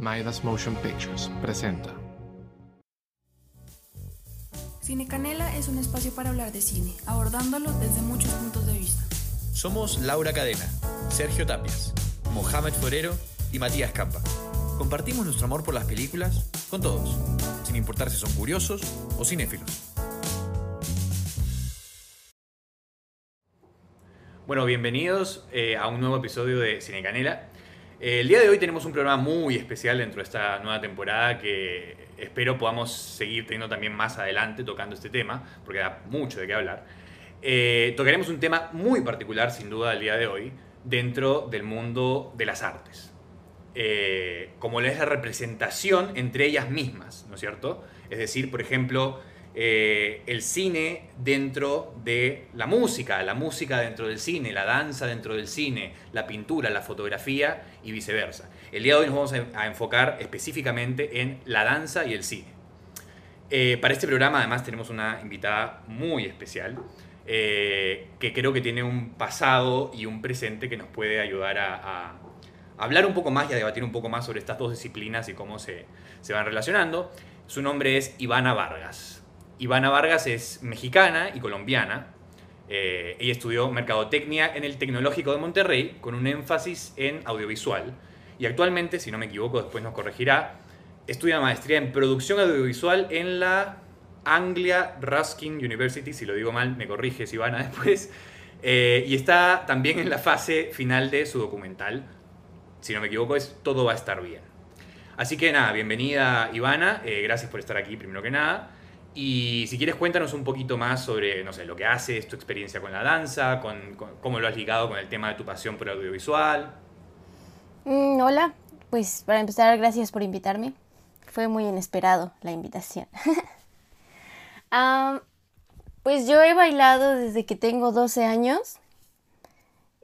Maeda's Motion Pictures presenta. Cine Canela es un espacio para hablar de cine, abordándolo desde muchos puntos de vista. Somos Laura Cadena, Sergio Tapias, Mohamed Forero y Matías Campa. Compartimos nuestro amor por las películas con todos, sin importar si son curiosos o cinéfilos. Bueno, bienvenidos a un nuevo episodio de Cine Canela. El día de hoy tenemos un programa muy especial dentro de esta nueva temporada que espero podamos seguir teniendo también más adelante tocando este tema, porque da mucho de qué hablar. Tocaremos un tema muy particular, sin duda, el día de hoy, dentro del mundo de las artes. Como es la representación entre ellas mismas, ¿no es cierto? Es decir, por ejemplo, el cine dentro de la música dentro del cine, la danza dentro del cine, la pintura, la fotografía y viceversa. El día de hoy nos vamos a enfocar específicamente en la danza y el cine. Para este programa además tenemos una invitada muy especial que creo que tiene un pasado y un presente que nos puede ayudar a hablar un poco más y a debatir un poco más sobre estas dos disciplinas y cómo se van relacionando. Su nombre es Ivana Vargas. Ivana Vargas es mexicana y colombiana. Ella estudió mercadotecnia en el Tecnológico de Monterrey con un énfasis en audiovisual. Y actualmente, si no me equivoco, después nos corregirá, estudia maestría en producción audiovisual en la Anglia Ruskin University. Si lo digo mal, me corriges, Ivana, después. Y está también en la fase final de su documental. Si no me equivoco, es Todo va a estar bien. Así que nada, bienvenida, Ivana. Gracias por estar aquí, primero que nada. Y si quieres, cuéntanos un poquito más sobre, no sé, lo que haces, tu experiencia con la danza, con cómo lo has ligado con el tema de tu pasión por audiovisual. Hola, pues para empezar, gracias por invitarme. Fue muy inesperado la invitación. Pues yo he bailado desde que tengo 12 años,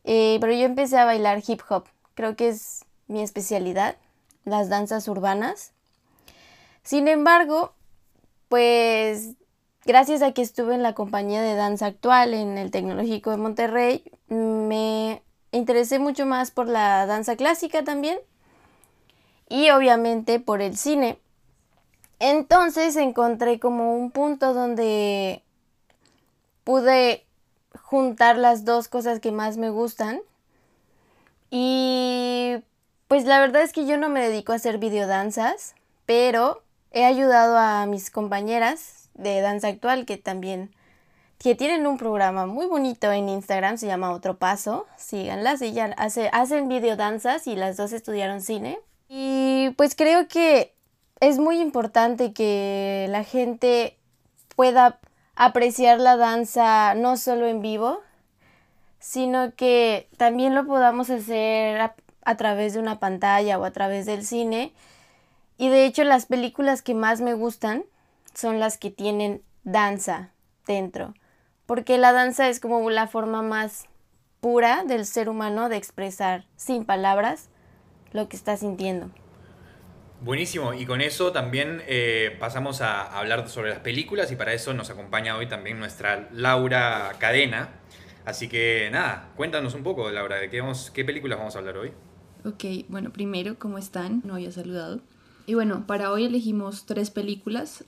pero yo empecé a bailar hip hop. Creo que es mi especialidad, las danzas urbanas. Sin embargo, pues gracias a que estuve en la compañía de Danza Actual en el Tecnológico de Monterrey, me interesé mucho más por la danza clásica también y obviamente por el cine. Entonces encontré como un punto donde pude juntar las dos cosas que más me gustan. Y pues la verdad es que yo no me dedico a hacer videodanzas, pero he ayudado a mis compañeras de Danza Actual que tienen un programa muy bonito en Instagram, se llama Otro Paso. Síganlas, ellas hacen videodanzas y las dos estudiaron cine. Y pues creo que es muy importante que la gente pueda apreciar la danza no solo en vivo, sino que también lo podamos hacer a través de una pantalla o a través del cine. Y de hecho las películas que más me gustan son las que tienen danza dentro, porque la danza es como la forma más pura del ser humano de expresar sin palabras lo que está sintiendo. Buenísimo, y con eso también pasamos a hablar sobre las películas y para eso nos acompaña hoy también nuestra Laura Cadena. Así que nada, cuéntanos un poco, Laura, de qué películas vamos a hablar hoy. Ok, bueno, primero, ¿cómo están? No había saludado. Y bueno, para hoy elegimos tres películas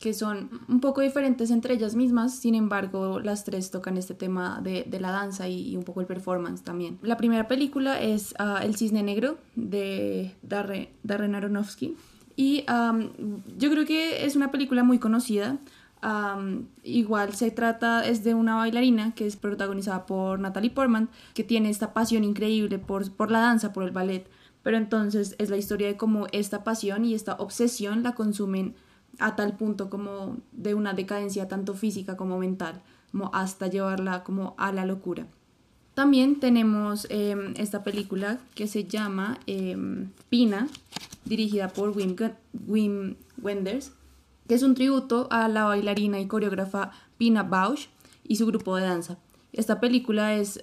que son un poco diferentes entre ellas mismas, sin embargo, las tres tocan este tema de la danza y un poco el performance también. La primera película es El cisne negro, de Darren Aronofsky, y yo creo que es una película muy conocida. Igual es de una bailarina que es protagonizada por Natalie Portman, que tiene esta pasión increíble por la danza, por el ballet. Pero entonces es la historia de cómo esta pasión y esta obsesión la consumen a tal punto como de una decadencia tanto física como mental, como hasta llevarla como a la locura. También tenemos esta película que se llama Pina, dirigida por Wim Wenders, que es un tributo a la bailarina y coreógrafa Pina Bausch y su grupo de danza. Esta película es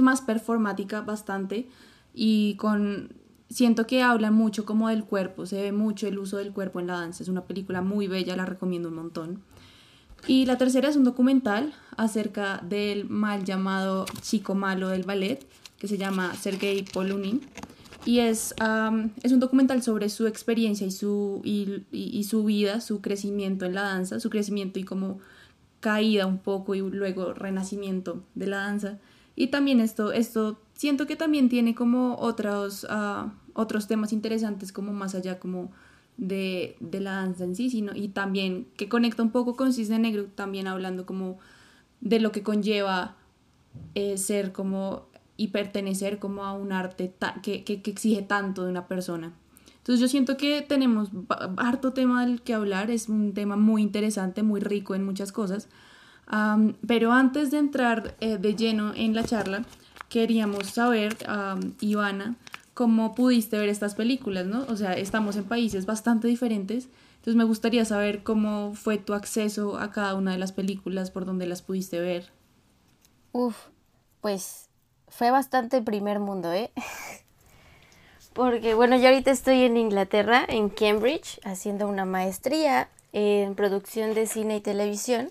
más performática bastante, y siento que habla mucho como del cuerpo, se ve mucho el uso del cuerpo en la danza. Es una película muy bella, la recomiendo un montón. Y la tercera es un documental acerca del mal llamado chico malo del ballet, que se llama Sergei Polunin, y es un documental sobre su experiencia y su vida, su crecimiento en la danza, su crecimiento y como caída un poco y luego renacimiento de la danza. Y también esto siento que también tiene como otros temas interesantes como más allá como de la danza en sí, sino, y también que conecta un poco con Cisne Negro, también hablando como de lo que conlleva ser como y pertenecer como a un arte que exige tanto de una persona. Entonces yo siento que tenemos harto tema del que hablar, es un tema muy interesante, muy rico en muchas cosas, pero antes de entrar de lleno en la charla, queríamos saber, Ivana, cómo pudiste ver estas películas, ¿no? O sea, estamos en países bastante diferentes, entonces me gustaría saber cómo fue tu acceso a cada una de las películas, por dónde las pudiste ver. Pues fue bastante primer mundo, ¿eh? Porque, bueno, yo ahorita estoy en Inglaterra, en Cambridge, haciendo una maestría en producción de cine y televisión.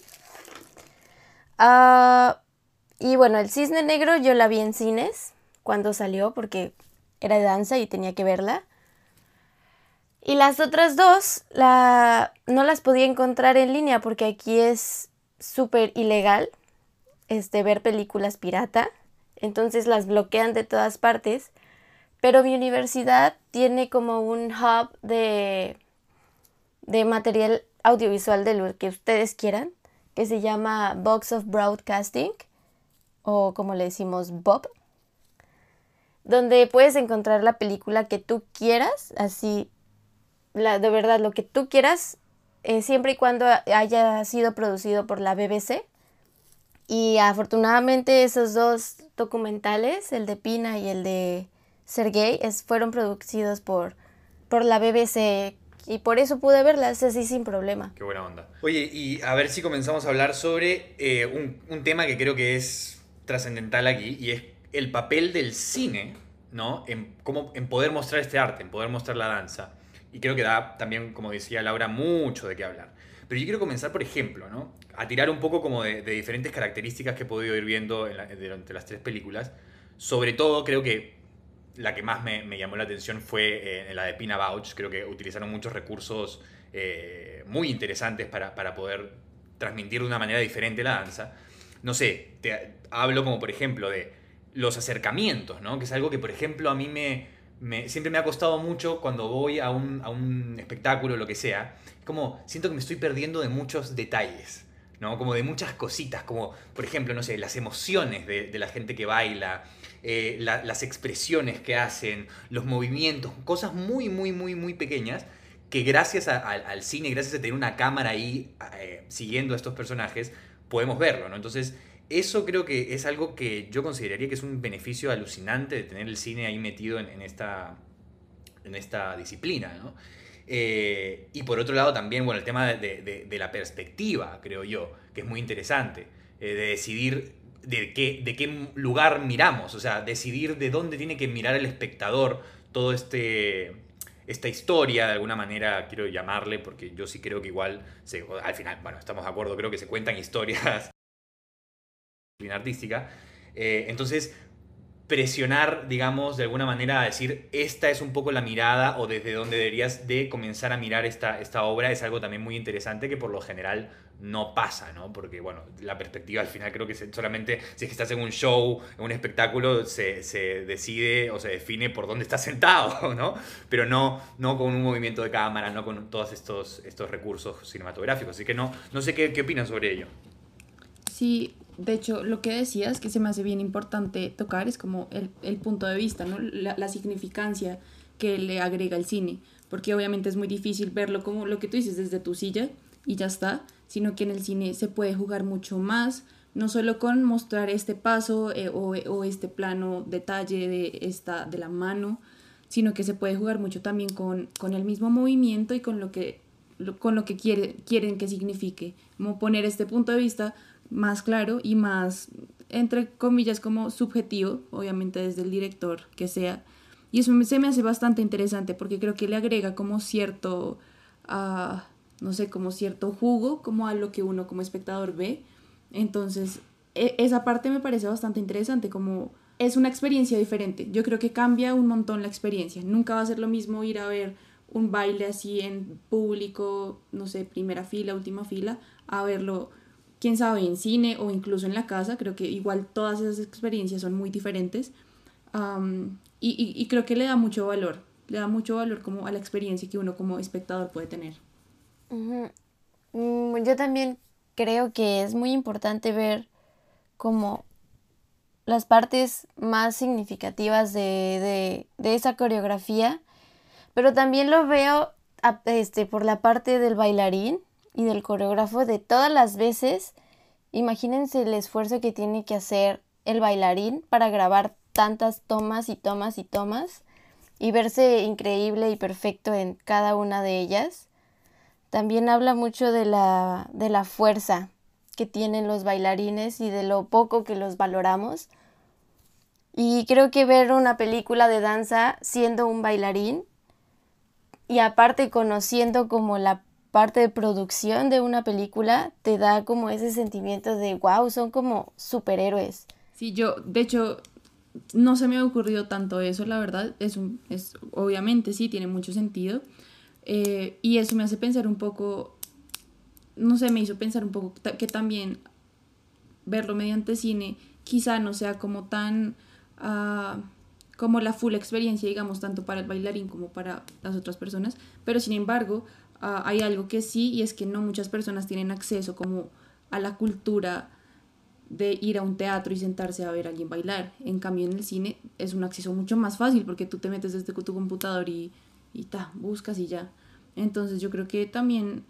Y bueno, El Cisne Negro yo la vi en cines cuando salió, porque era de danza y tenía que verla. Y las otras dos no las podía encontrar en línea, porque aquí es súper ilegal ver películas pirata. Entonces las bloquean de todas partes. Pero mi universidad tiene como un hub de material audiovisual de lo que ustedes quieran, que se llama Box of Broadcasting, o como le decimos BOP, donde puedes encontrar la película que tú quieras, así, de verdad, lo que tú quieras, siempre y cuando haya sido producido por la BBC. Y afortunadamente esos dos documentales, el de Pina y el de Sergei, fueron producidos por la BBC y por eso pude verlas así sin problema. Qué buena onda. Oye, y a ver si comenzamos a hablar sobre un tema que creo que es trascendental aquí, y es el papel del cine, ¿no? En poder mostrar este arte, en poder mostrar la danza. Y creo que da también, como decía Laura, mucho de qué hablar. Pero yo quiero comenzar, por ejemplo, ¿no? A tirar un poco como de diferentes características que he podido ir viendo durante las tres películas. Sobre todo creo que la que más me llamó la atención fue la de Pina Bausch. Creo que utilizaron muchos recursos muy interesantes para poder transmitir de una manera diferente la danza. No sé, te hablo como por ejemplo de los acercamientos, ¿no? Que es algo que por ejemplo a mí siempre me ha costado mucho cuando voy a un espectáculo o lo que sea. Como siento que me estoy perdiendo de muchos detalles, ¿no? Como de muchas cositas, como por ejemplo, no sé, las emociones de la gente que baila, las expresiones que hacen, los movimientos, cosas muy, muy, muy, muy pequeñas que gracias al cine, gracias a tener una cámara ahí siguiendo a estos personajes, podemos verlo, ¿no? Entonces, eso creo que es algo que yo consideraría que es un beneficio alucinante de tener el cine ahí metido en esta disciplina, ¿no? Y por otro lado también, bueno, el tema de la perspectiva, creo yo, que es muy interesante, de decidir de qué lugar miramos, o sea, decidir de dónde tiene que mirar el espectador toda esta historia, de alguna manera quiero llamarle, porque yo sí creo que igual, al final, bueno, estamos de acuerdo, creo que se cuentan historias artística, entonces presionar, digamos, de alguna manera a decir, esta es un poco la mirada o desde donde deberías de comenzar a mirar esta obra, es algo también muy interesante que por lo general no pasa, ¿no? Porque, bueno, la perspectiva al final creo que solamente si es que estás en un show, en un espectáculo, se decide o se define por dónde estás sentado, ¿no? Pero no con un movimiento de cámara, no con todos estos recursos cinematográficos, así que no sé qué opinas sobre ello. Sí, de hecho, lo que decías, que se me hace bien importante tocar, es como el punto de vista, ¿no? La significancia que le agrega el cine, porque obviamente es muy difícil verlo como lo que tú dices desde tu silla y ya está, sino que en el cine se puede jugar mucho más, no solo con mostrar este paso o este plano detalle de la mano, sino que se puede jugar mucho también con el mismo movimiento y con lo que quieren que signifique, como poner este punto de vista más claro y más, entre comillas, como subjetivo, obviamente desde el director que sea, y eso se me hace bastante interesante porque creo que le agrega como cierto, no sé, como cierto jugo, como a lo que uno como espectador ve, entonces esa parte me parece bastante interesante, como es una experiencia diferente. Yo creo que cambia un montón la experiencia. Nunca va a ser lo mismo ir a ver un baile así en público, no sé, primera fila, última fila, a verlo, quién sabe, en cine o incluso en la casa. Creo que igual todas esas experiencias son muy diferentes. Y creo que le da mucho valor. Le da mucho valor como a la experiencia que uno como espectador puede tener. Uh-huh. Yo también creo que es muy importante ver como las partes más significativas de esa coreografía, pero también lo veo por la parte del bailarín y del coreógrafo, de todas las veces. Imagínense el esfuerzo que tiene que hacer el bailarín para grabar tantas tomas y tomas y tomas y verse increíble y perfecto en cada una de ellas. También habla mucho de la fuerza que tienen los bailarines y de lo poco que los valoramos. Y creo que ver una película de danza siendo un bailarín y aparte conociendo como la parte de producción de una película te da como ese sentimiento de wow, son como superhéroes. Sí, yo de hecho no se me ha ocurrido tanto eso, la verdad. Es obviamente sí, tiene mucho sentido. Y eso me hace pensar un poco, no sé, me hizo pensar un poco que también verlo mediante cine quizá no sea como tan como la full experiencia, digamos, tanto para el bailarín como para las otras personas, pero sin embargo hay algo que sí, y es que no muchas personas tienen acceso como a la cultura de ir a un teatro y sentarse a ver a alguien bailar. En cambio en el cine es un acceso mucho más fácil porque tú te metes desde tu computador y buscas y ya. Entonces yo creo que también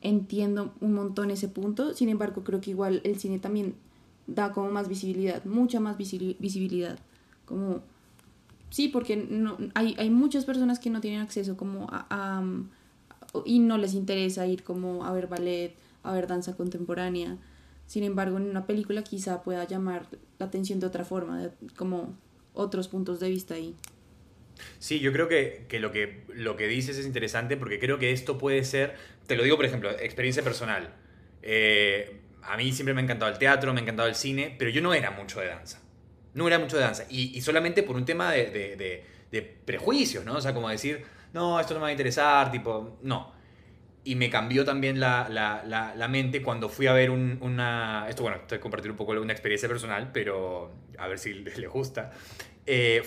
entiendo un montón ese punto. Sin embargo, creo que igual el cine también da como más visibilidad, mucha más visibilidad. Como sí, porque no hay muchas personas que no tienen acceso como a y no les interesa ir como a ver ballet, a ver danza contemporánea. Sin embargo, en una película quizá pueda llamar la atención de otra forma, como otros puntos de vista ahí. Sí, yo creo que lo que dices es interesante porque creo que esto puede ser, te lo digo por ejemplo, experiencia personal. A mí siempre me ha encantado el teatro, me ha encantado el cine, pero yo no era mucho de danza. Y solamente por un tema de prejuicios, ¿no? O sea, como decir, no, esto no me va a interesar, tipo, no. Y me cambió también la mente cuando fui a ver esto, bueno, estoy compartiendo un poco una experiencia personal, pero a ver si les gusta.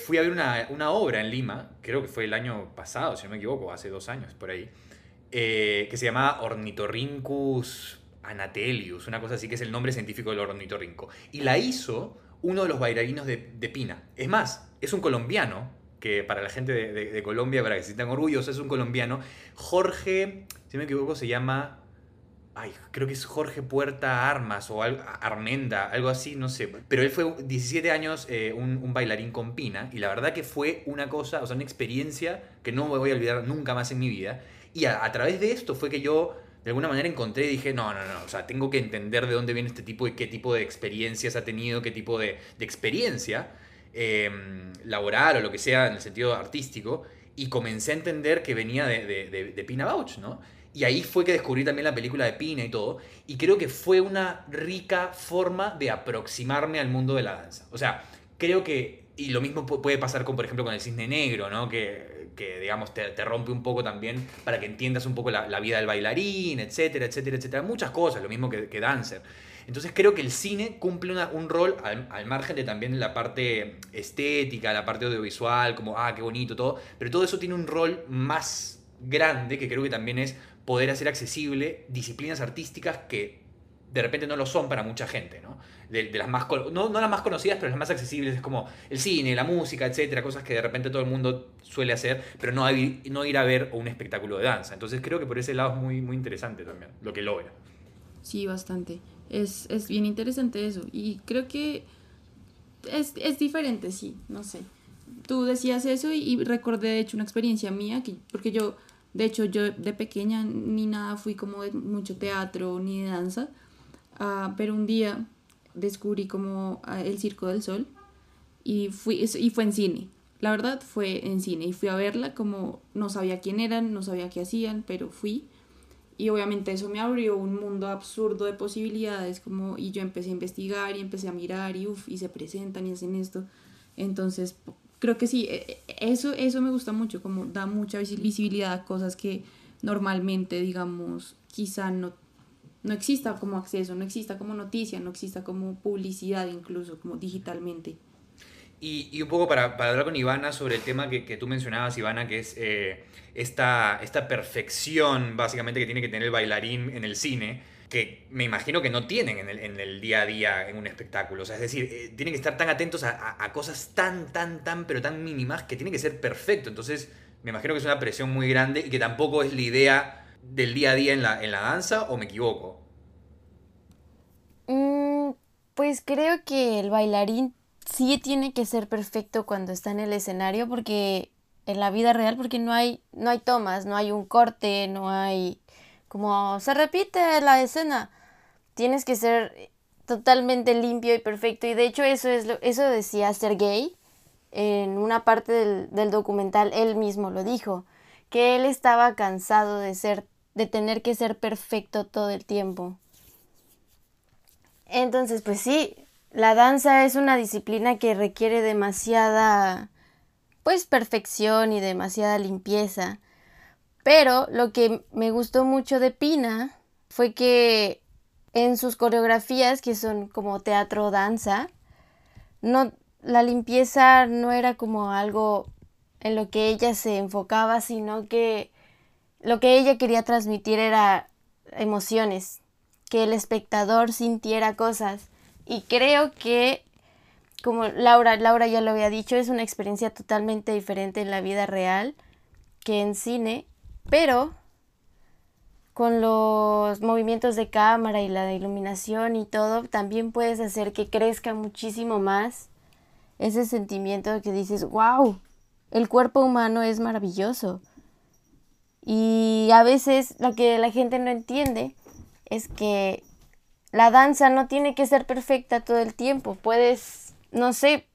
Fui a ver una obra en Lima, creo que fue el año pasado, si no me equivoco, hace 2 años, por ahí, que se llamaba Ornitorrincus anatelius, una cosa así, que es el nombre científico del ornitorrinco. Y la hizo uno de los bailarinos de Pina. Es más, es un colombiano, que para la gente de Colombia, para que se sientan orgullosos, es un colombiano. Jorge, si no me equivoco, se llama... creo que es Jorge Puerta Armas o Armenda, algo así, no sé. Pero él fue 17 años un bailarín con Pina, y la verdad que fue una cosa, o sea, una experiencia que no me voy a olvidar nunca más en mi vida. Y a través de esto fue que yo, de alguna manera, encontré y dije, no, o sea, tengo que entender de dónde viene este tipo y qué tipo de experiencias ha tenido, qué tipo de experiencia laboral o lo que sea en el sentido artístico. Y comencé a entender que venía de Pina Bausch, ¿no? Y ahí fue que descubrí también la película de Pina y todo. Y creo que fue una rica forma de aproximarme al mundo de la danza. O sea, creo que... Y lo mismo puede pasar con, por ejemplo, con El Cisne Negro, ¿no? Que digamos, te rompe un poco también para que entiendas un poco la vida del bailarín, etcétera, etcétera, etcétera. Muchas cosas, lo mismo que Dancer. Entonces creo que el cine cumple un rol al margen de también la parte estética, la parte audiovisual, como, qué bonito, todo. Pero todo eso tiene un rol más grande que creo que también es... poder hacer accesible disciplinas artísticas que de repente no lo son para mucha gente, ¿no? De las más, no las más conocidas, pero las más accesibles, es como el cine, la música, etcétera, cosas que de repente todo el mundo suele hacer, pero no ir a ver un espectáculo de danza. Entonces creo que por ese lado es muy, muy interesante también lo que logra. Sí, bastante. Es bien interesante eso. Y creo que es diferente, sí, no sé. Tú decías eso y recordé, de hecho, una experiencia mía, porque yo... De hecho, yo de pequeña ni nada fui como de mucho teatro ni de danza, pero un día descubrí como el Circo del Sol y fue en cine. La verdad fue en cine y fui a verla, como no sabía quién eran, no sabía qué hacían, pero fui. Y obviamente eso me abrió un mundo absurdo de posibilidades, y yo empecé a investigar y empecé a mirar y se presentan y hacen esto. Entonces, creo que sí, eso me gusta mucho, como da mucha visibilidad a cosas que normalmente, digamos, quizá no exista como acceso, no exista como noticia, no exista como publicidad, incluso como digitalmente. Y un poco para hablar con Ivana sobre el tema que tú mencionabas, Ivana, que es esta perfección básicamente que tiene que tener el bailarín en el cine, que me imagino que no tienen en el día a día en un espectáculo. O sea, es decir, tienen que estar tan atentos a cosas tan mínimas que tiene que ser perfecto. Entonces, me imagino que es una presión muy grande y que tampoco es la idea del día a día en la danza, ¿o me equivoco? Pues creo que el bailarín sí tiene que ser perfecto cuando está en el escenario, porque en la vida real, porque no hay tomas, no hay un corte, no hay como se repite la escena. Tienes que ser totalmente limpio y perfecto, y de hecho eso decía Sergei en una parte del documental. Él mismo lo dijo, que él estaba cansado de tener que ser perfecto todo el tiempo. Entonces, pues sí, la danza es una disciplina que requiere demasiada, pues, perfección y demasiada limpieza. Pero lo que me gustó mucho de Pina fue que en sus coreografías, que son como teatro-danza, la limpieza no era como algo en lo que ella se enfocaba, sino que lo que ella quería transmitir era emociones, que el espectador sintiera cosas. Y creo que, como Laura ya lo había dicho, es una experiencia totalmente diferente en la vida real que en cine, pero con los movimientos de cámara y la iluminación y todo, también puedes hacer que crezca muchísimo más ese sentimiento que dices, wow, el cuerpo humano es maravilloso. Y a veces lo que la gente no entiende es que la danza no tiene que ser perfecta todo el tiempo. Puedes, no sé,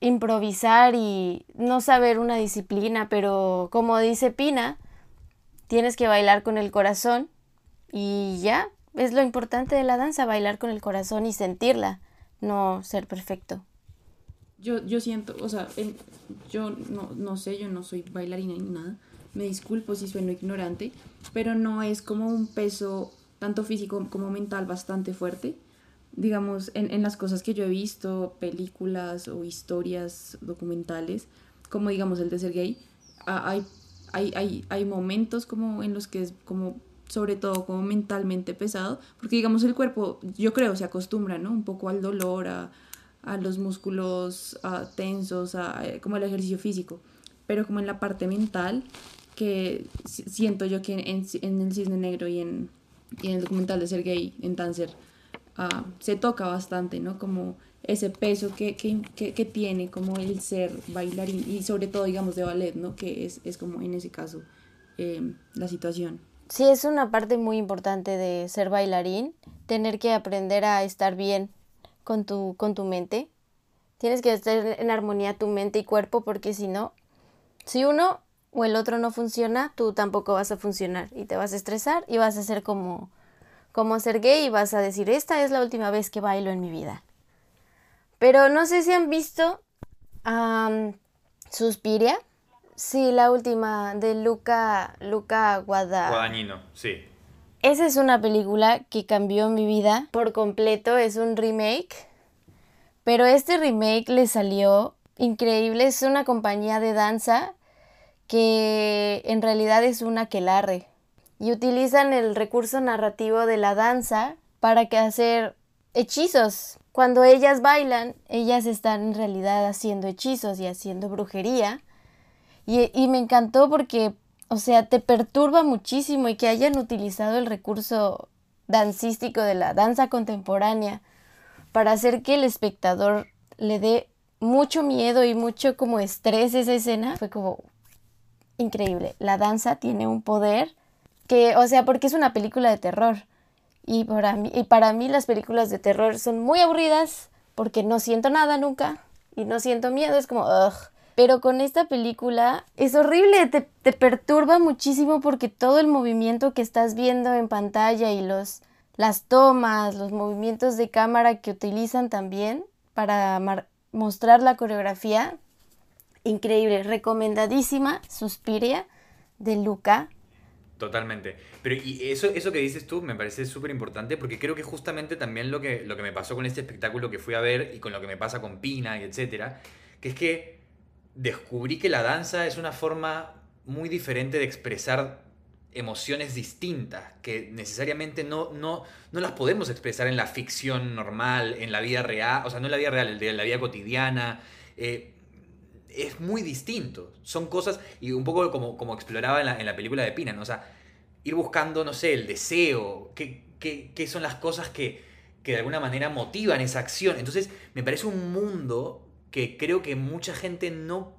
improvisar y no saber una disciplina, pero como dice Pina, tienes que bailar con el corazón y ya. Es lo importante de la danza, bailar con el corazón y sentirla, no ser perfecto. Yo siento, o sea, yo no sé, yo no soy bailarina ni nada. Me disculpo si sueno ignorante, pero no es como un peso tanto físico como mental bastante fuerte. Digamos, en las cosas que yo he visto, películas o historias documentales, como digamos el de Sergei, hay momentos como en los que es como, sobre todo como mentalmente pesado, porque digamos el cuerpo, yo creo, se acostumbra, ¿no? Un poco al dolor, a los músculos tensos, como el ejercicio físico, pero como en la parte mental, que siento yo que en El Cisne Negro y en el documental de Sergei, en Dancer, se toca bastante, ¿no? Como ese peso que tiene como el ser bailarín, y sobre todo, digamos, de ballet, ¿no? Que es como, en ese caso, la situación. Sí, es una parte muy importante de ser bailarín, tener que aprender a estar bien con tu mente. Tienes que estar en armonía tu mente y cuerpo, porque si no, si uno o el otro no funciona, tú tampoco vas a funcionar y te vas a estresar y vas a ser como Sergei y vas a decir, esta es la última vez que bailo en mi vida. Pero no sé si han visto Suspiria. Sí, la última de Luca Guadagnino, sí. Esa es una película que cambió mi vida por completo, es un remake, pero este remake le salió increíble. Es una compañía de danza que en realidad es un aquelarre, y utilizan el recurso narrativo de la danza para que hacer hechizos. Cuando ellas bailan, ellas están en realidad haciendo hechizos y haciendo brujería, y me encantó porque, o sea, te perturba muchísimo, y que hayan utilizado el recurso dancístico de la danza contemporánea para hacer que el espectador le dé mucho miedo y mucho como estrés esa escena, fue como increíble. La danza tiene un poder que, o sea, porque es una película de terror, y para mí las películas de terror son muy aburridas porque no siento nada nunca y no siento miedo, es como ugh. Pero con esta película es horrible, te perturba muchísimo porque todo el movimiento que estás viendo en pantalla y las tomas, los movimientos de cámara que utilizan también para mostrar la coreografía. Increíble, recomendadísima, Suspiria, de Luca. Totalmente. Pero y eso que dices tú me parece súper importante, porque creo que justamente también lo que me pasó con este espectáculo que fui a ver y con lo que me pasa con Pina y etcétera, que es que descubrí que la danza es una forma muy diferente de expresar emociones distintas que necesariamente no las podemos expresar en la ficción normal, en la vida real, o sea, no en la vida real, en la vida cotidiana. Es muy distinto. Son cosas, y un poco como exploraba en la película de Pina, ¿no? O sea, ir buscando, no sé, el deseo, qué son las cosas que de alguna manera motivan esa acción. Entonces, me parece un mundo que creo que mucha gente no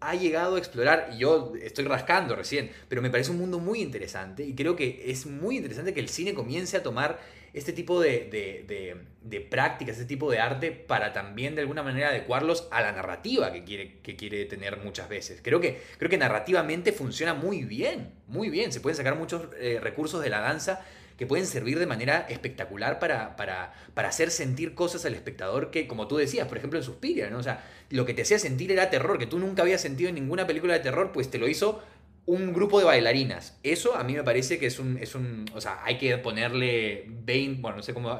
ha llegado a explorar, y yo estoy rascando recién, pero me parece un mundo muy interesante, y creo que es muy interesante que el cine comience a tomar este tipo de prácticas, este tipo de arte, para también de alguna manera adecuarlos a la narrativa que quiere tener muchas veces. Creo que narrativamente funciona muy bien, se pueden sacar muchos recursos de la danza que pueden servir de manera espectacular para hacer sentir cosas al espectador que, como tú decías, por ejemplo en Suspiria, ¿no? O sea, lo que te hacía sentir era terror, que tú nunca habías sentido en ninguna película de terror, pues te lo hizo un grupo de bailarinas. Eso a mí me parece que es un o sea, hay que ponerle 20, bueno, no sé cómo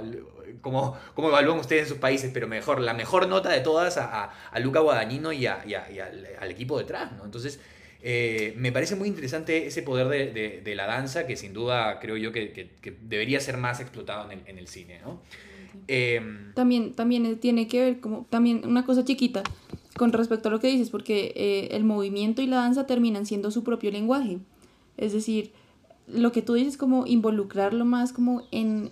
evalúan ustedes en sus países, pero la mejor nota de todas a Luca Guadagnino y al equipo detrás, ¿no? Entonces, me parece muy interesante ese poder de la danza, que sin duda creo yo que debería ser más explotado en el cine, ¿no? También tiene que ver, como también una cosa chiquita con respecto a lo que dices, porque el movimiento y la danza terminan siendo su propio lenguaje. Es decir, lo que tú dices, como involucrarlo más como en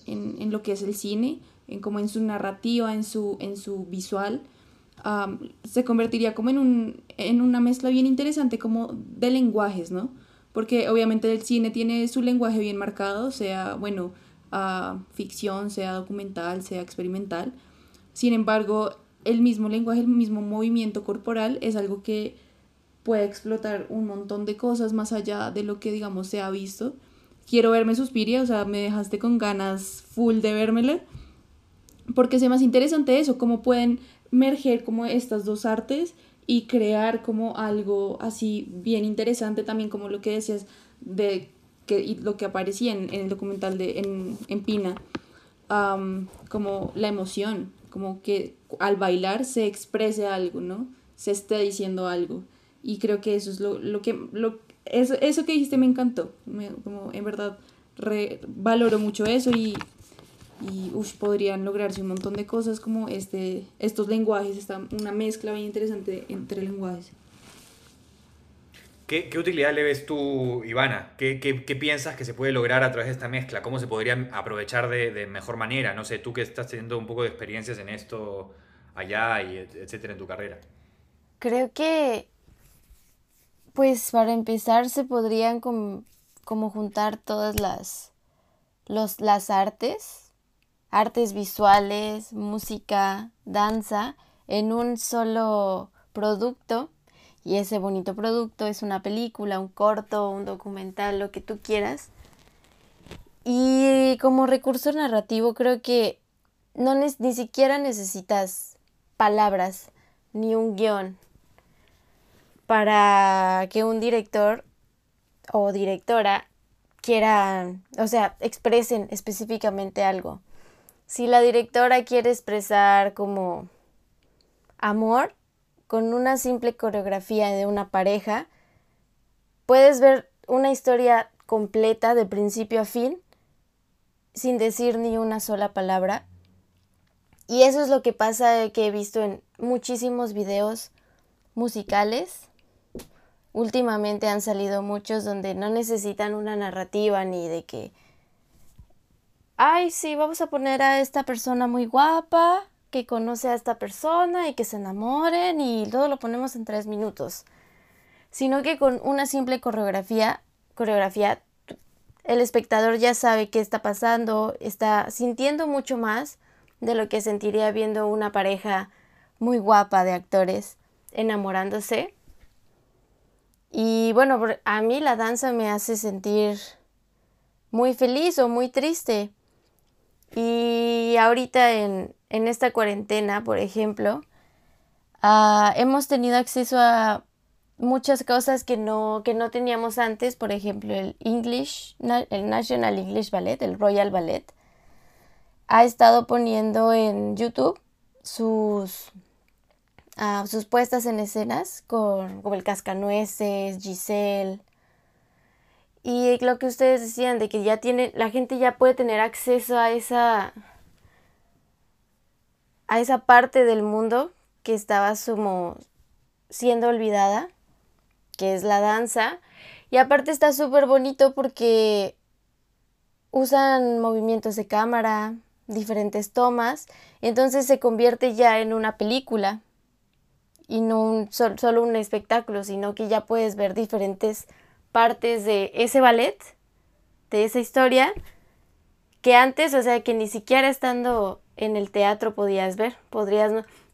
lo que es el cine, como en su narrativa, en su visual, se convertiría como en una mezcla bien interesante como de lenguajes, ¿no? Porque obviamente el cine tiene su lenguaje bien marcado, sea, bueno, ficción, sea documental, sea experimental. Sin embargo, el mismo lenguaje, el mismo movimiento corporal es algo que puede explotar un montón de cosas más allá de lo que, digamos, se ha visto. Quiero verme Suspiria, o sea, me dejaste con ganas full de vérmela, porque es más interesante eso, cómo pueden merger como estas dos artes y crear como algo así bien interesante, también como lo que decías de y lo que aparecía en el documental en Pina, como la emoción, como que al bailar se exprese algo, ¿no? Se esté diciendo algo. Y creo que eso es eso que dijiste me encantó. Como en verdad valoro mucho eso y podrían lograrse un montón de cosas como estos lenguajes, una mezcla bien interesante entre lenguajes. ¿Qué utilidad le ves tú, Ivana? ¿Qué piensas que se puede lograr a través de esta mezcla? ¿Cómo se podría aprovechar de mejor manera? No sé, tú que estás teniendo un poco de experiencias en esto, allá, y etcétera, en tu carrera. Creo que, pues, para empezar, se podrían como juntar todas las artes visuales, música, danza, en un solo producto. Y ese bonito producto es una película, un corto, un documental, lo que tú quieras. Y como recurso narrativo creo que no ni siquiera necesitas palabras ni un guión para que un director o directora quieran, o sea, expresen específicamente algo. Si la directora quiere expresar como amor, con una simple coreografía de una pareja, puedes ver una historia completa de principio a fin, sin decir ni una sola palabra. Y eso es lo que pasa, que he visto en muchísimos videos musicales. Últimamente han salido muchos donde no necesitan una narrativa ni de que, ay, sí, vamos a poner a esta persona muy guapa, que conoce a esta persona y que se enamoren y todo lo ponemos en 3 minutos, sino que con una simple coreografía el espectador ya sabe qué está pasando, está sintiendo mucho más de lo que sentiría viendo una pareja muy guapa de actores enamorándose. Y bueno, a mí la danza me hace sentir muy feliz o muy triste. Y ahorita en esta cuarentena, por ejemplo, Hemos tenido acceso a muchas cosas que no teníamos antes, por ejemplo, el National English Ballet, el Royal Ballet, ha estado poniendo en YouTube sus puestas en escenas como el Cascanueces, Giselle. Y lo que ustedes decían de que la gente ya puede tener acceso a esa parte del mundo que estaba como siendo olvidada, que es la danza. Y aparte está súper bonito porque usan movimientos de cámara, diferentes tomas, entonces se convierte ya en una película y no solo un espectáculo, sino que ya puedes ver diferentes partes de ese ballet, de esa historia, que antes, o sea, que ni siquiera estando en el teatro podrías ver,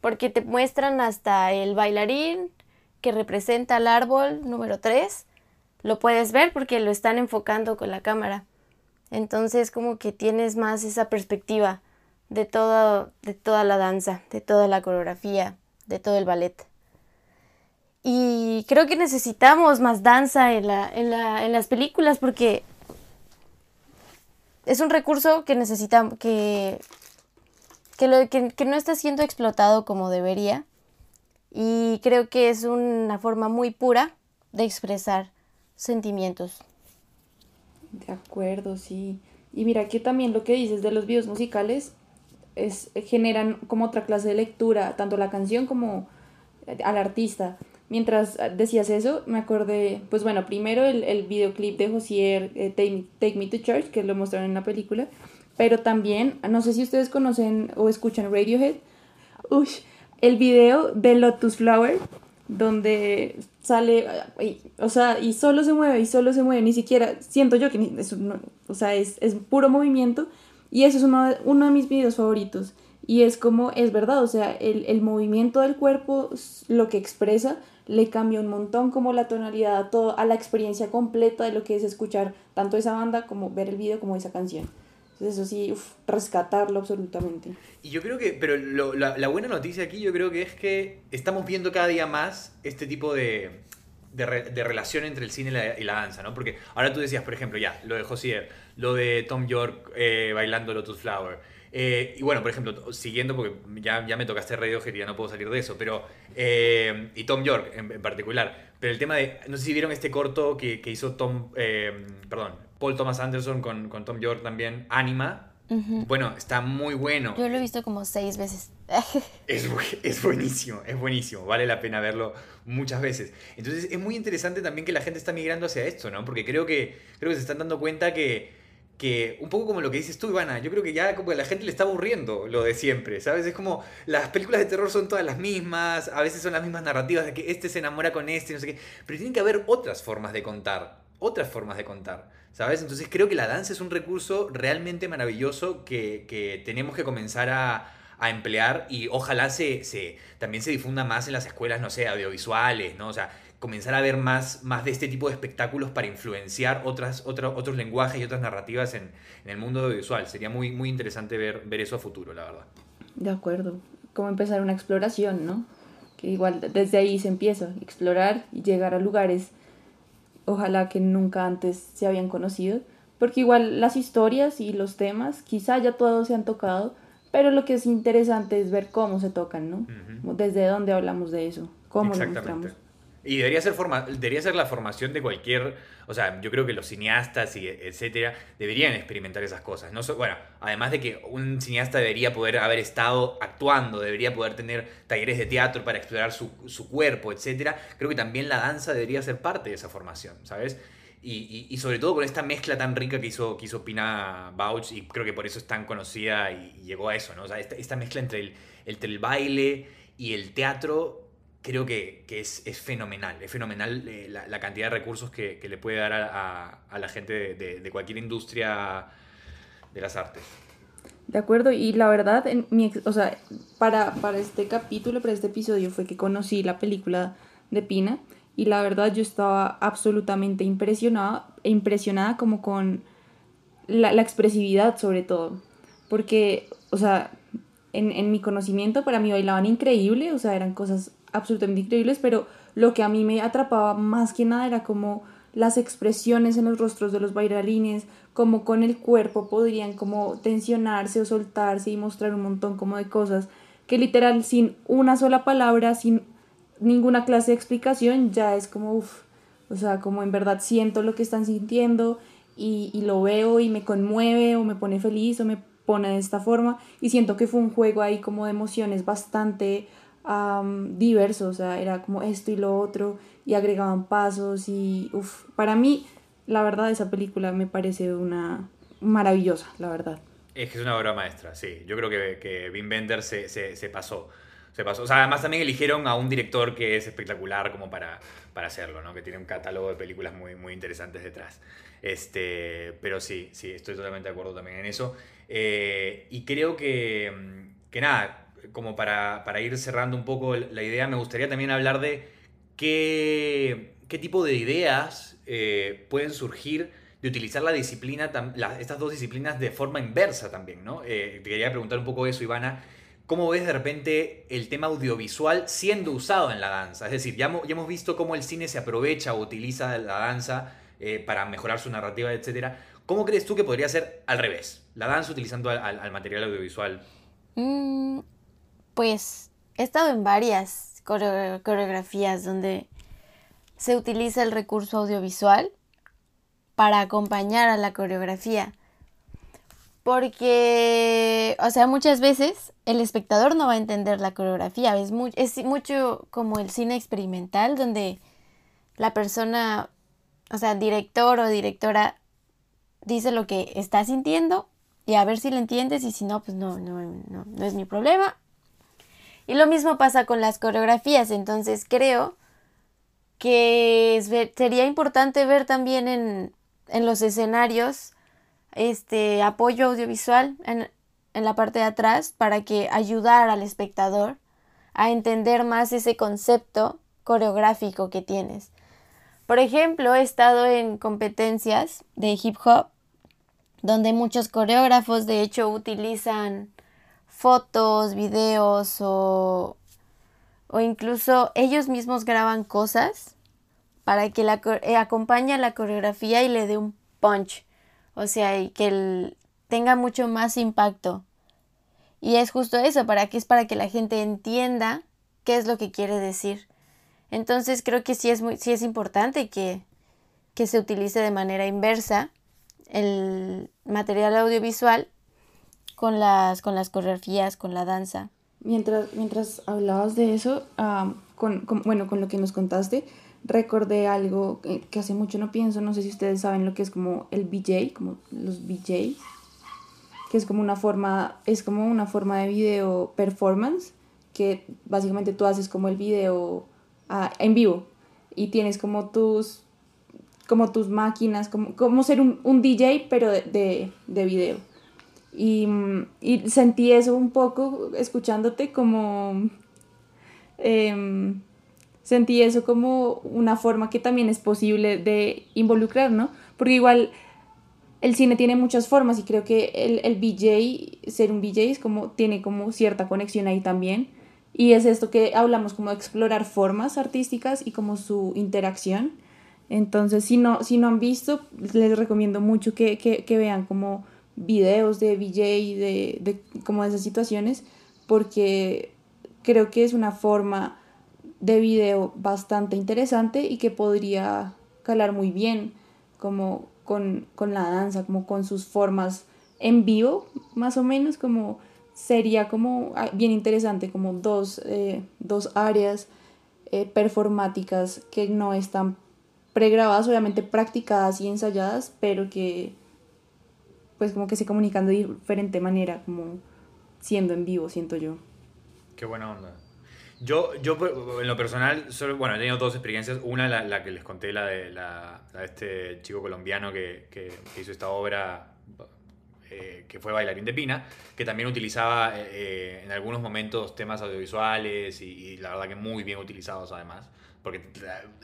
porque te muestran hasta el bailarín que representa al árbol número 3, lo puedes ver porque lo están enfocando con la cámara. Entonces como que tienes más esa perspectiva de toda la danza, de toda la coreografía, de todo el ballet. Y creo que necesitamos más danza en las películas porque es un recurso que necesitamos, que no está siendo explotado como debería. Y creo que es una forma muy pura de expresar sentimientos. De acuerdo, sí. Y mira que también lo que dices de los videos musicales generan como otra clase de lectura, tanto la canción como al artista. Mientras decías eso, me acordé, pues bueno, primero el videoclip de Hozier, Take Me to Church, que lo mostraron en la película, pero también, no sé si ustedes conocen o escuchan Radiohead, el video de Lotus Flower, donde sale, o sea, y solo se mueve, ni siquiera, siento yo que es puro movimiento, y eso es uno de mis videos favoritos. Y es como, es verdad, o sea, el movimiento del cuerpo, lo que expresa, le cambia un montón como la tonalidad a todo, a la experiencia completa de lo que es escuchar tanto esa banda como ver el video como esa canción. Entonces eso sí, rescatarlo absolutamente. Y yo creo que, pero la buena noticia aquí yo creo que es que estamos viendo cada día más este tipo de relación entre el cine y la danza, ¿no? Porque ahora tú decías, por ejemplo, ya, lo de Hozier, lo de Thom Yorke bailando Lotus Flower. Y bueno, por ejemplo, siguiendo, porque ya me tocaste Radiohead y ya no puedo salir de eso, pero y Thom Yorke en particular, pero el tema de, no sé si vieron este corto que hizo Paul Thomas Anderson con Thom Yorke también, Anima. Uh-huh. Bueno, está muy bueno. Yo lo he visto como 6 veces. Es buenísimo, vale la pena verlo muchas veces. Entonces es muy interesante también que la gente está migrando hacia esto, ¿no? Porque creo que se están dando cuenta que un poco como lo que dices tú, Ivana, yo creo que ya como que a la gente le está aburriendo lo de siempre, ¿sabes? Es como, las películas de terror son todas las mismas, a veces son las mismas narrativas, de que este se enamora con este, no sé qué, pero tienen que haber otras formas de contar, ¿sabes? Entonces creo que la danza es un recurso realmente maravilloso que tenemos que comenzar a emplear, y ojalá también se difunda más en las escuelas, no sé, audiovisuales, ¿no? O sea, comenzar a ver más de este tipo de espectáculos para influenciar otros lenguajes y otras narrativas en el mundo audiovisual. Sería muy, muy interesante ver eso a futuro, la verdad. De acuerdo. Como empezar una exploración, ¿no? Que igual desde ahí se empieza, explorar y llegar a lugares, ojalá que nunca antes se habían conocido, porque igual las historias y los temas quizá ya todos se han tocado, pero lo que es interesante es ver cómo se tocan, ¿no? Uh-huh. Desde dónde hablamos de eso, cómo lo mostramos. Y debería ser la formación de cualquier, o sea, yo creo que los cineastas y etcétera deberían experimentar esas cosas, ¿no? Bueno, además de que un cineasta debería poder haber estado actuando, debería poder tener talleres de teatro para explorar su cuerpo, etcétera, creo que también la danza debería ser parte de esa formación, ¿sabes? Y sobre todo con esta mezcla tan rica que hizo Pina Bausch, y creo que por eso es tan conocida y llegó a eso, ¿no? O sea, esta mezcla entre el baile y el teatro. Creo que es fenomenal. Es fenomenal la cantidad de recursos que le puede dar a la gente de cualquier industria de las artes. De acuerdo, y la verdad, para este episodio fue que conocí la película de Pina, y la verdad yo estaba absolutamente impresionada como con la expresividad sobre todo. Porque, o sea, en mi conocimiento para mí bailaban increíble, o sea, eran cosas absolutamente increíbles, pero lo que a mí me atrapaba más que nada era como las expresiones en los rostros de los bailarines, como con el cuerpo podrían como tensionarse o soltarse y mostrar un montón como de cosas que literal sin una sola palabra, sin ninguna clase de explicación, ya es como uff, o sea, como en verdad siento lo que están sintiendo y lo veo y me conmueve o me pone feliz o me pone de esta forma, y siento que fue un juego ahí como de emociones bastante diverso, o sea, era como esto y lo otro, y agregaban pasos y uff, para mí, la verdad, esa película me parece una maravillosa, la verdad. Es que es una obra maestra, sí, yo creo que Wim Wenders se pasó, o sea, además también eligieron a un director que es espectacular como para hacerlo, ¿no? Que tiene un catálogo de películas muy, muy interesantes detrás. Pero sí, estoy totalmente de acuerdo también en eso. Y creo que nada, como para ir cerrando un poco la idea, me gustaría también hablar de qué tipo de ideas pueden surgir de utilizar la disciplina, estas dos disciplinas de forma inversa también, ¿no? Te quería preguntar un poco eso, Ivana. ¿Cómo ves de repente el tema audiovisual siendo usado en la danza? Es decir, ya hemos visto cómo el cine se aprovecha o utiliza la danza para mejorar su narrativa, etc. ¿Cómo crees tú que podría ser al revés? La danza utilizando al material audiovisual. Pues he estado en varias coreografías donde se utiliza el recurso audiovisual para acompañar a la coreografía. Porque, o sea, muchas veces el espectador no va a entender la coreografía. Es mucho como el cine experimental, donde la persona, o sea, director o directora, dice lo que está sintiendo y a ver si lo entiendes, y si no, pues no es mi problema. Y lo mismo pasa con las coreografías. Entonces creo que sería importante ver también en los escenarios apoyo audiovisual en la parte de atrás, para que ayudar al espectador a entender más ese concepto coreográfico que tienes. Por ejemplo, he estado en competencias de hip hop donde muchos coreógrafos de hecho utilizan fotos, videos o incluso ellos mismos graban cosas para que acompañe a la coreografía y le dé un punch. O sea, y que tenga mucho más impacto. Y es justo eso, para que la gente entienda qué es lo que quiere decir. Entonces creo que sí es importante que se utilice de manera inversa el material audiovisual con las coreografías, con la danza. Mientras hablabas de eso, con lo que nos contaste, recordé algo que hace mucho no pienso, no sé si ustedes saben lo que es como el BJ, como los BJ, que es como una forma de video performance, que básicamente tú haces como el video en vivo y tienes como tus máquinas, como ser un DJ pero de video. Y sentí eso un poco escuchándote, como sentí eso como una forma que también es posible de involucrar, ¿no? Porque igual el cine tiene muchas formas y creo que el BJ, ser un BJ tiene como cierta conexión ahí también. Y es esto que hablamos, como de explorar formas artísticas y como su interacción. Entonces, si no han visto, les recomiendo mucho que vean como videos de BJ, de como de esas situaciones, porque creo que es una forma de video bastante interesante y que podría calar muy bien como con la danza, como con sus formas en vivo, más o menos, como sería como bien interesante, como dos áreas performáticas que no están pregrabadas, obviamente practicadas y ensayadas, pero que pues como que se comunican de diferente manera, como siendo en vivo, siento yo. Qué buena onda. Yo en lo personal, he tenido dos experiencias. Una, la que les conté, la de este chico colombiano que hizo esta obra, que fue bailarín de Pina, que también utilizaba en algunos momentos temas audiovisuales y la verdad que muy bien utilizados además. Porque,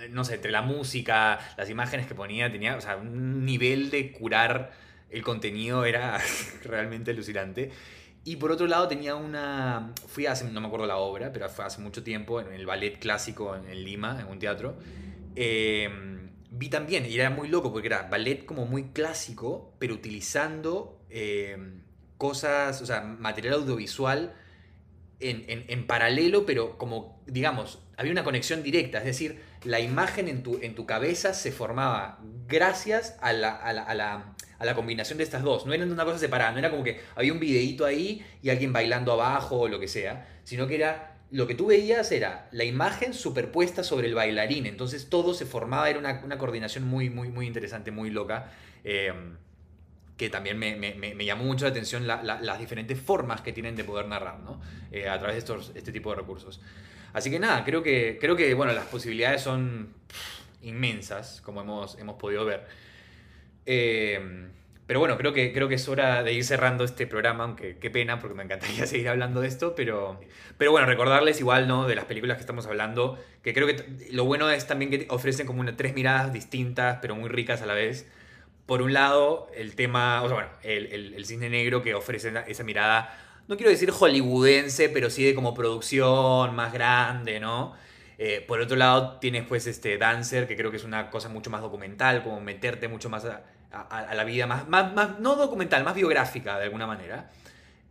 no sé, entre la música, las imágenes que ponía, tenía, o sea, un nivel de curar el contenido era realmente alucinante. Y por otro lado tenía una... Fui hace, no me acuerdo la obra, pero fue hace mucho tiempo, en el ballet clásico en Lima, en un teatro. Vi también, y era muy loco, porque era ballet como muy clásico, pero utilizando cosas, o sea, material audiovisual en paralelo, pero como, digamos, había una conexión directa. Es decir, la imagen en tu cabeza se formaba gracias a la combinación de estas dos. No eran una cosa separada, no era como que había un videíto ahí y alguien bailando abajo o lo que sea, sino que era... Lo que tú veías era la imagen superpuesta sobre el bailarín. Entonces todo se formaba, era una coordinación muy, muy, muy interesante, muy loca, que también me llamó mucho la atención las diferentes formas que tienen de poder narrar, ¿no? A través de este tipo de recursos. Así que nada, creo que bueno, las posibilidades son inmensas, como hemos podido ver. Pero bueno, creo que es hora de ir cerrando este programa, aunque qué pena, porque me encantaría seguir hablando de esto, pero bueno, recordarles igual, ¿no?, de las películas que estamos hablando, que creo que lo bueno es también que ofrecen como tres miradas distintas, pero muy ricas a la vez. Por un lado, el tema, o sea, bueno, el cisne negro, que ofrece esa mirada, no quiero decir hollywoodense, pero sí de como producción más grande, ¿no? Por otro lado, tienes pues este Dancer, que creo que es una cosa mucho más documental, como meterte mucho más a la vida, más no documental, más biográfica de alguna manera.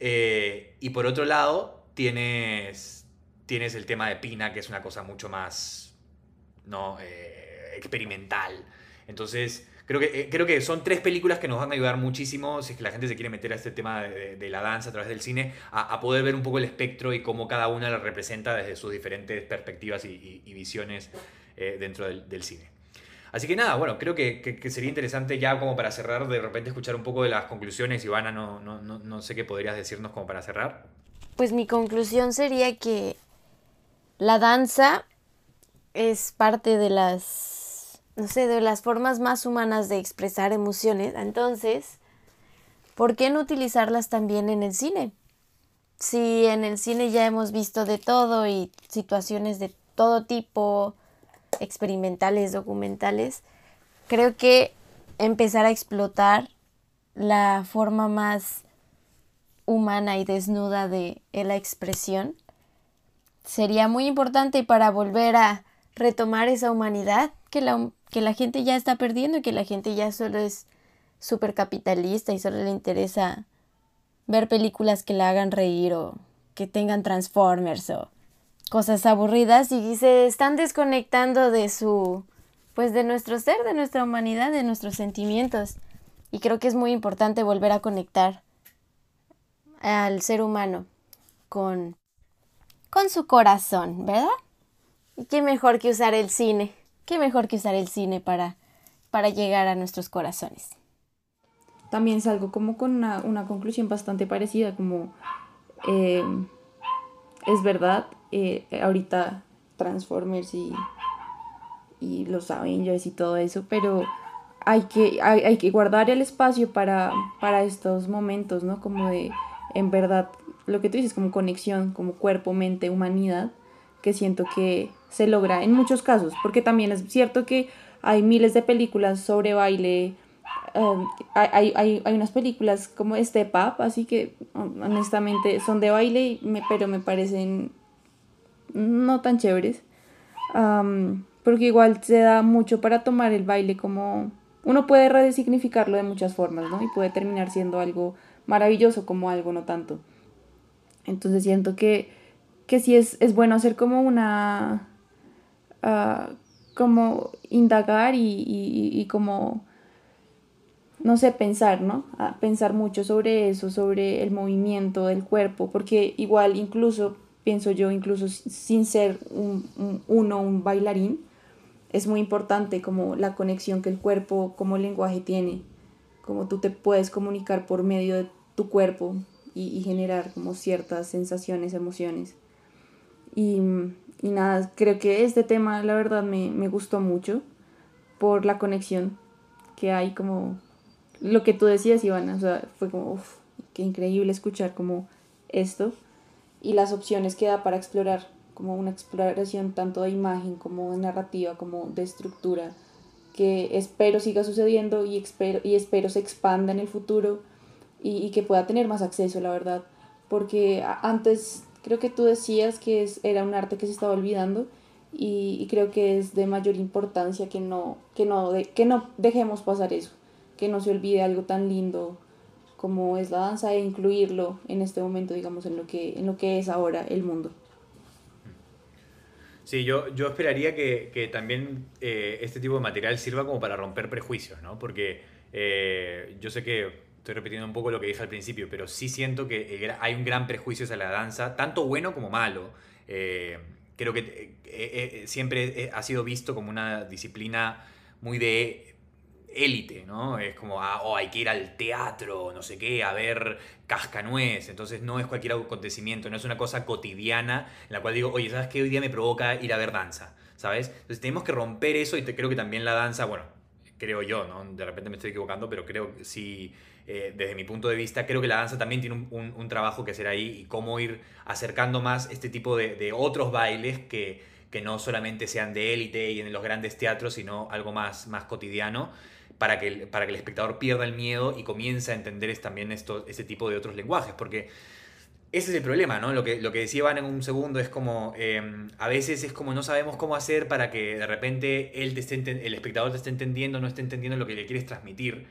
Y por otro lado tienes el tema de Pina, que es una cosa mucho más, ¿no?, experimental. Entonces creo que son tres películas que nos van a ayudar muchísimo, si es que la gente se quiere meter a este tema de la danza a través del cine, a poder ver un poco el espectro y cómo cada una la representa desde sus diferentes perspectivas y visiones dentro del cine. Así que nada, bueno, creo que sería interesante ya como para cerrar, de repente escuchar un poco de las conclusiones. Ivana, no sé qué podrías decirnos como para cerrar. Pues mi conclusión sería que la danza es parte de las, no sé, de las formas más humanas de expresar emociones. Entonces, ¿por qué no utilizarlas también en el cine? Si en el cine ya hemos visto de todo y situaciones de todo tipo, experimentales, documentales, creo que empezar a explotar la forma más humana y desnuda de la expresión sería muy importante para volver a retomar esa humanidad que la gente ya está perdiendo, que la gente ya solo es súper capitalista y solo le interesa ver películas que la hagan reír o que tengan Transformers o cosas aburridas, y se están desconectando de nuestro ser, de nuestra humanidad, de nuestros sentimientos. Y creo que es muy importante volver a conectar al ser humano con su corazón, ¿verdad? Y qué mejor que usar el cine, para llegar a nuestros corazones. También salgo como con una conclusión bastante parecida, como es verdad. Ahorita Transformers y los Avengers y todo eso, pero hay que guardar el espacio para estos momentos, ¿no? Como de, en verdad, lo que tú dices, como conexión, como cuerpo, mente, humanidad, que siento que se logra en muchos casos, porque también es cierto que hay miles de películas sobre baile, hay unas películas como Step Up, así que honestamente son de baile, pero me parecen no tan chéveres, porque igual se da mucho para tomar el baile como... Uno puede resignificarlo de muchas formas, ¿no? Y puede terminar siendo algo maravilloso como algo no tanto. Entonces siento que sí es bueno hacer como una... como indagar y como... no sé, pensar, ¿no? Pensar mucho sobre eso, sobre el movimiento del cuerpo, porque igual incluso... Pienso yo, incluso sin ser un bailarín, es muy importante como la conexión que el cuerpo, como el lenguaje tiene, como tú te puedes comunicar por medio de tu cuerpo y generar como ciertas sensaciones, emociones. Y nada, creo que este tema, la verdad, me gustó mucho por la conexión que hay, como lo que tú decías, Ivana, o sea, fue como, uff, qué increíble escuchar como esto. Y las opciones que da para explorar, como una exploración tanto de imagen como de narrativa, como de estructura, que espero siga sucediendo y espero se expanda en el futuro y que pueda tener más acceso, la verdad, porque antes creo que tú decías que era un arte que se estaba olvidando y creo que es de mayor importancia que no dejemos pasar eso, que no se olvide algo tan lindo como es la danza e incluirlo en este momento, digamos, en lo que es ahora el mundo. Sí, yo esperaría que también este tipo de material sirva como para romper prejuicios, ¿no? Porque yo sé que estoy repitiendo un poco lo que dije al principio, pero sí siento que hay un gran prejuicio hacia la danza, tanto bueno como malo. Creo que siempre ha sido visto como una disciplina muy de élite, ¿no? Es como, hay que ir al teatro, no sé qué, a ver Cascanueces. Entonces no es cualquier acontecimiento, no es una cosa cotidiana en la cual digo, oye, ¿sabes qué? Hoy día me provoca ir a ver danza, ¿sabes? Entonces tenemos que romper eso y creo que también la danza, bueno, creo yo, ¿no? De repente me estoy equivocando, pero creo que sí, desde mi punto de vista, creo que la danza también tiene un trabajo que hacer ahí y cómo ir acercando más este tipo de otros bailes que no solamente sean de élite y en los grandes teatros, sino algo más cotidiano, para que el espectador pierda el miedo y comience a entender también este tipo de otros lenguajes, porque ese es el problema, ¿no? Lo que decía Iván en un segundo es como, a veces es como no sabemos cómo hacer para que de repente el espectador te esté entendiendo, no esté entendiendo lo que le quieres transmitir.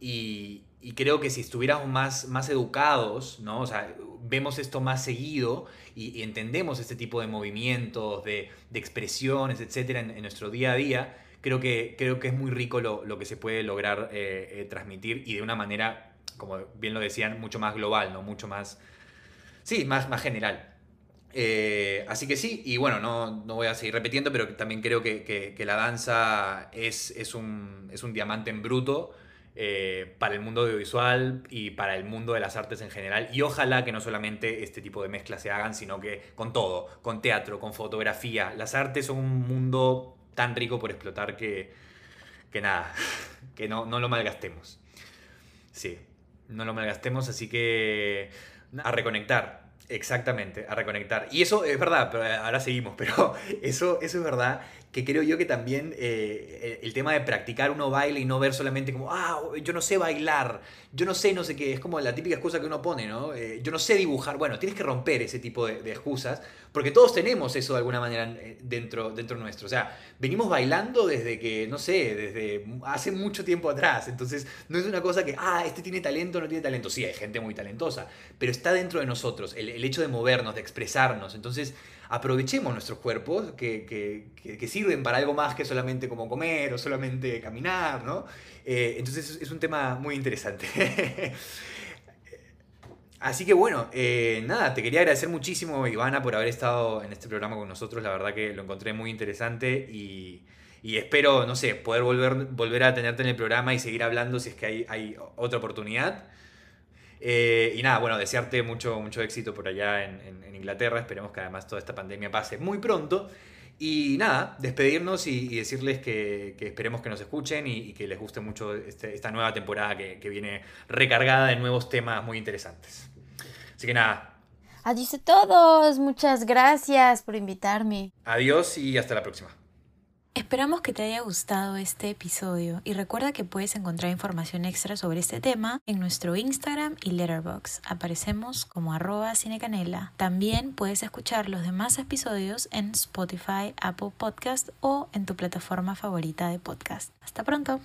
Y creo que si estuviéramos más educados, ¿no? O sea, vemos esto más seguido y entendemos este tipo de movimientos, de expresiones, etcétera, en nuestro día a día, creo que es muy rico lo que se puede lograr transmitir y de una manera, como bien lo decían, mucho más global, ¿no? Mucho más... Sí, más general. Así que sí, y bueno, no voy a seguir repitiendo, pero también creo que la danza es un diamante en bruto para el mundo audiovisual y para el mundo de las artes en general. Y ojalá que no solamente este tipo de mezclas se hagan, sino que con todo, con teatro, con fotografía. Las artes son un mundo tan rico por explotar que nada, que no lo malgastemos. Sí, no lo malgastemos, así que... A reconectar, exactamente, a reconectar. Y eso es verdad, pero ahora seguimos, pero eso es verdad, que creo yo que también el tema de practicar uno baile y no ver solamente como, yo no sé bailar, yo no sé, no sé qué, es como la típica excusa que uno pone, ¿no? Yo no sé dibujar. Bueno, tienes que romper ese tipo de excusas, porque todos tenemos eso de alguna manera dentro nuestro. O sea, venimos bailando desde que, no sé, desde hace mucho tiempo atrás. Entonces, no es una cosa que, este tiene talento, no tiene talento. Sí, hay gente muy talentosa, pero está dentro de nosotros el hecho de movernos, de expresarnos. Entonces, aprovechemos nuestros cuerpos que sirven para algo más que solamente como comer o solamente caminar, ¿no? Entonces, es un tema muy interesante. Así que bueno, nada, te quería agradecer muchísimo, Ivana, por haber estado en este programa con nosotros. La verdad que lo encontré muy interesante y espero, no sé, poder volver a tenerte en el programa y seguir hablando si es que hay otra oportunidad. Y nada, bueno, desearte mucho éxito por allá en Inglaterra. Esperemos que además toda esta pandemia pase muy pronto. Y nada, despedirnos y decirles que esperemos que nos escuchen y que les guste mucho esta nueva temporada que viene recargada de nuevos temas muy interesantes. Así que nada. Adiós a todos, muchas gracias por invitarme. Adiós y hasta la próxima. Esperamos que te haya gustado este episodio y recuerda que puedes encontrar información extra sobre este tema en nuestro Instagram y Letterboxd. Aparecemos como @cinecanela. También puedes escuchar los demás episodios en Spotify, Apple Podcast o en tu plataforma favorita de podcast. Hasta pronto.